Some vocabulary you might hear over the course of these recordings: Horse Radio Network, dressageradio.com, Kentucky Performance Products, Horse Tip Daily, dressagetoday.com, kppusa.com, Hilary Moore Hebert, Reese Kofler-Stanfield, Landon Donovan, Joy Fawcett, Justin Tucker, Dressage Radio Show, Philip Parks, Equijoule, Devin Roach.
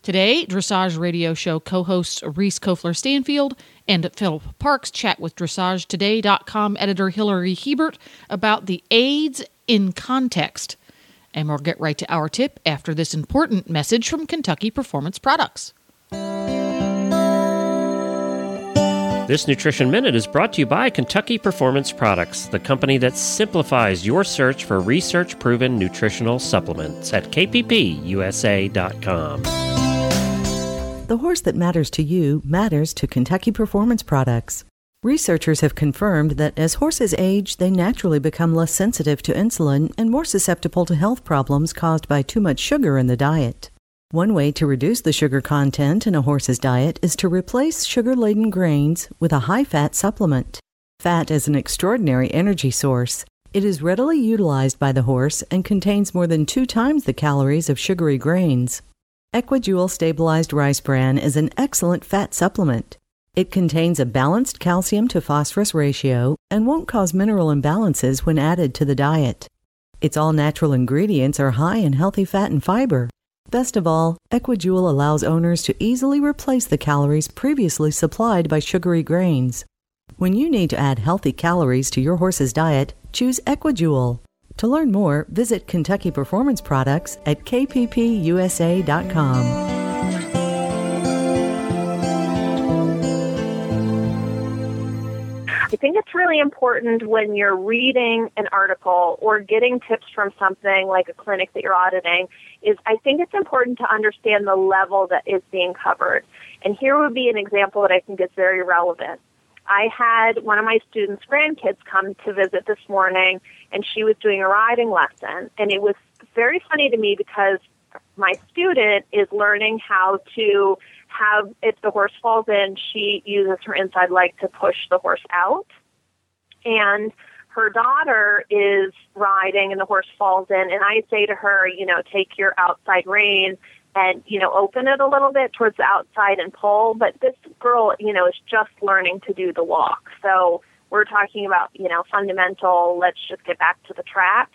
Today, Dressage Radio Show co-hosts Reese Kofler-Stanfield and Philip Parks chat with dressagetoday.com editor Hilary Hebert about the AIDS in context. And we'll get right to our tip after this important message from Kentucky Performance Products. This Nutrition Minute is brought to you by Kentucky Performance Products, the company that simplifies your search for research-proven nutritional supplements at kppusa.com. The horse that matters to you matters to Kentucky Performance Products. Researchers have confirmed that as horses age, they naturally become less sensitive to insulin and more susceptible to health problems caused by too much sugar in the diet. One way to reduce the sugar content in a horse's diet is to replace sugar-laden grains with a high-fat supplement. Fat is an extraordinary energy source. It is readily utilized by the horse and contains more than 2 times the calories of sugary grains. Equijoule stabilized rice bran is an excellent fat supplement. It contains a balanced calcium to phosphorus ratio and won't cause mineral imbalances when added to the diet. Its all-natural ingredients are high in healthy fat and fiber. Best of all, Equijoule allows owners to easily replace the calories previously supplied by sugary grains. When you need to add healthy calories to your horse's diet, choose Equijoule. To learn more, visit Kentucky Performance Products at kppusa.com. I think it's really important when you're reading an article or getting tips from something like a clinic that you're auditing, I think it's important to understand the level that is being covered. And here would be an example that I think is very relevant. I had one of my students' grandkids come to visit this morning, and she was doing a riding lesson. And it was very funny to me because my student is learning how to have, if the horse falls in, she uses her inside leg to push the horse out. And her daughter is riding and the horse falls in. And I say to her, take your outside rein and, open it a little bit towards the outside and pull. But this girl, is just learning to do the walk. So we're talking about, fundamental, let's just get back to the track.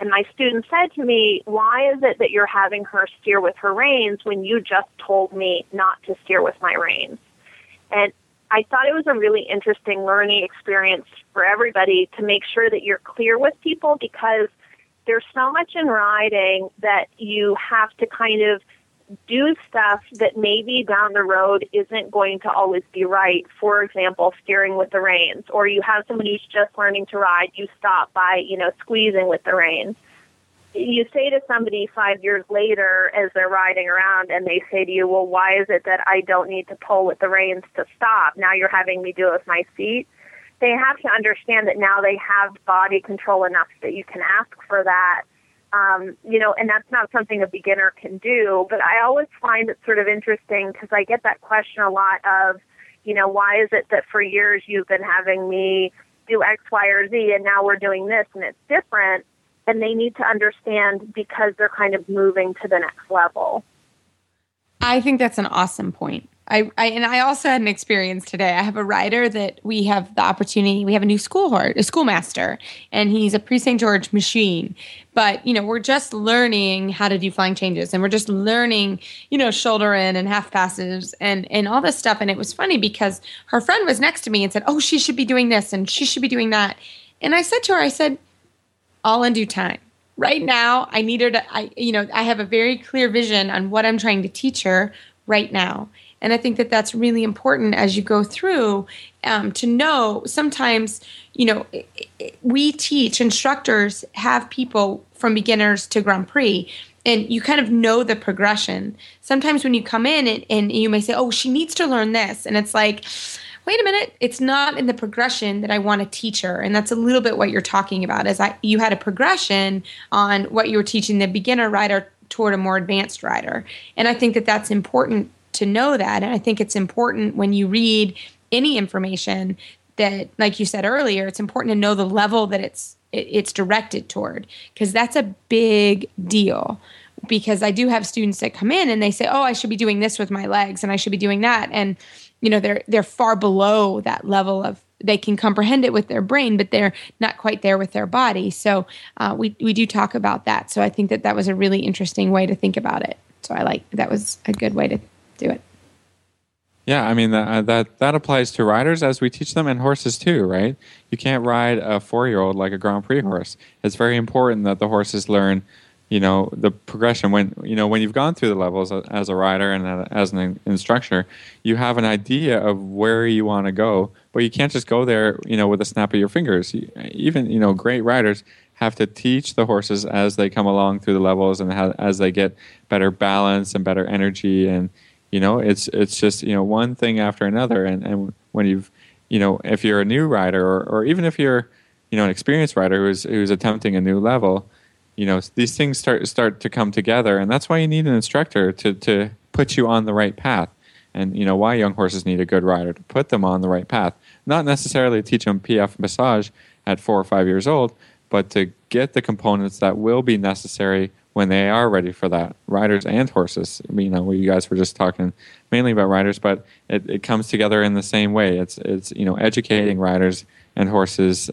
And my student said to me, why is it that you're having her steer with her reins when you just told me not to steer with my reins? And I thought it was a really interesting learning experience for everybody to make sure that you're clear with people, because there's so much in riding that you have to kind of do stuff that maybe down the road isn't going to always be right. For example, steering with the reins, or you have someone who's just learning to ride, you stop by, squeezing with the reins. You say to somebody 5 years later as they're riding around and they say to you, well, why is it that I don't need to pull with the reins to stop? Now you're having me do it with my feet. They have to understand that now they have body control enough that you can ask for that. And that's not something a beginner can do, but I always find it sort of interesting because I get that question a lot of, why is it that for years you've been having me do X, Y, or Z, and now we're doing this and it's different, and they need to understand because they're kind of moving to the next level. I think that's an awesome point. I also had an experience today. I have a rider that we have the opportunity. We have a new schoolmaster, and he's a pre-St. George machine. But, we're just learning how to do flying changes, and we're just learning, shoulder in and half passes and all this stuff. And it was funny because her friend was next to me and said, oh, she should be doing this and she should be doing that. And I said to her, all in due time. Right now, I need her to, I have a very clear vision on what I'm trying to teach her right now. And I think that that's really important as you go through to know sometimes, we teach, instructors have people from beginners to Grand Prix, and you kind of know the progression. Sometimes when you come in and you may say, oh, she needs to learn this. And it's like, wait a minute, it's not in the progression that I want to teach her. And that's a little bit what you're talking about is you had a progression on what you were teaching the beginner rider toward a more advanced rider. And I think that that's important to know that. And I think it's important when you read any information that, like you said earlier, it's important to know the level that it's directed toward, because that's a big deal. Because I do have students that come in and they say, oh, I should be doing this with my legs and I should be doing that. And, you know, they're far below that level of, they can comprehend it with their brain, but they're not quite there with their body. So we do talk about that. So I think that that was a really interesting way to think about it. So I like, that was a good way to do it. Yeah, I mean, that applies to riders as we teach them, and horses too, right? You can't ride a 4-year-old like a Grand Prix horse. It's very important that the horses learn, you know, the progression. When, you know, when you've gone through the levels as a rider and as an instructor, you have an idea of where you want to go, but you can't just go there, you know, with a snap of your fingers. Even, you know, great riders have to teach the horses as they come along through the levels and as they get better balance and better energy. And, you know, it's just, you know, one thing after another. And when you've, you know, if you're a new rider or even if you're, you know, an experienced rider who's attempting a new level, you know, these things start to come together, and that's why you need an instructor to put you on the right path. And, you know, why young horses need a good rider to put them on the right path. Not necessarily teach them PF massage at 4 or 5 years old, but to get the components that will be necessary when they are ready for that, riders and horses. You know, you guys were just talking mainly about riders, but it comes together in the same way. It's you know, educating riders and horses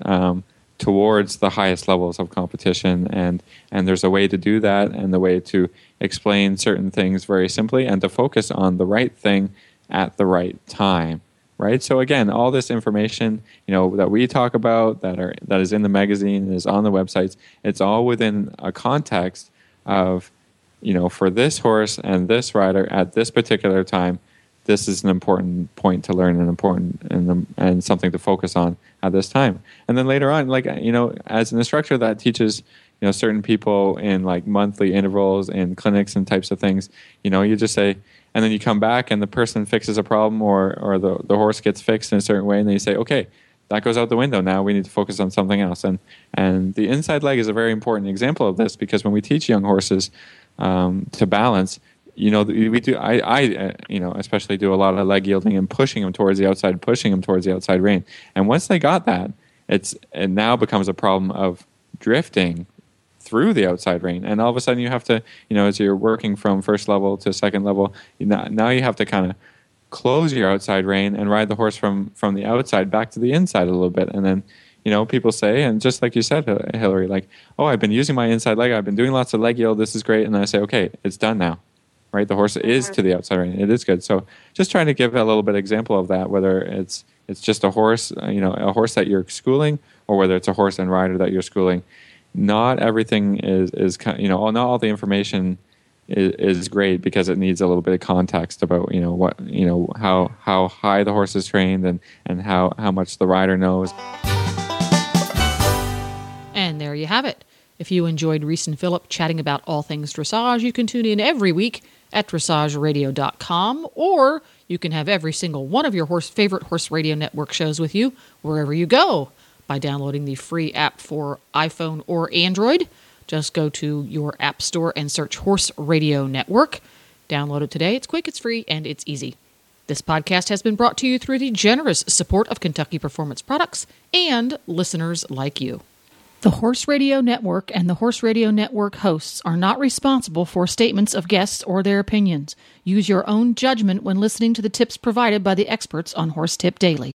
towards the highest levels of competition, and there's a way to do that, and the way to explain certain things very simply, and to focus on the right thing at the right time, right? So again, all this information, you know, that we talk about, that is in the magazine, is on the websites, it's all within a context of, you know, for this horse and this rider at this particular time, this is an important point to learn, and important and something to focus on at this time. And then later on, like, you know, as an instructor that teaches, you know, certain people in like monthly intervals and clinics and types of things, you know, you just say, and then you come back and the person fixes a problem or the horse gets fixed in a certain way, and then you say, okay, that goes out the window now. We need to focus on something else. And the inside leg is a very important example of this, because when we teach young horses to balance, you know, we do. I you know, especially do a lot of leg yielding and pushing them towards the outside rein. And once they got that, it now becomes a problem of drifting through the outside rein. And all of a sudden, you have to, you know, as you're working from first level to second level, you know, now you have to kind of close your outside rein and ride the horse from the outside back to the inside a little bit, and then. You know, people say, and just like you said, Hilary, like, oh, I've been using my inside leg. I've been doing lots of leg yield. This is great. And I say, okay, it's done now, right? The horse is to the outside rein. It is good. So just trying to give a little bit example of that, whether it's just a horse, you know, a horse that you're schooling, or whether it's a horse and rider that you're schooling. Not everything is you know, not all the information is great, because it needs a little bit of context about, you know, what, you know, how high the horse is trained and how much the rider knows. And there you have it. If you enjoyed Reese and Philip chatting about all things dressage, you can tune in every week at dressageradio.com, or you can have every single one of your favorite Horse Radio Network shows with you wherever you go by downloading the free app for iPhone or Android. Just go to your app store and search Horse Radio Network. Download it today. It's quick, it's free, and it's easy. This podcast has been brought to you through the generous support of Kentucky Performance Products and listeners like you. The Horse Radio Network and the Horse Radio Network hosts are not responsible for statements of guests or their opinions. Use your own judgment when listening to the tips provided by the experts on Horse Tip Daily.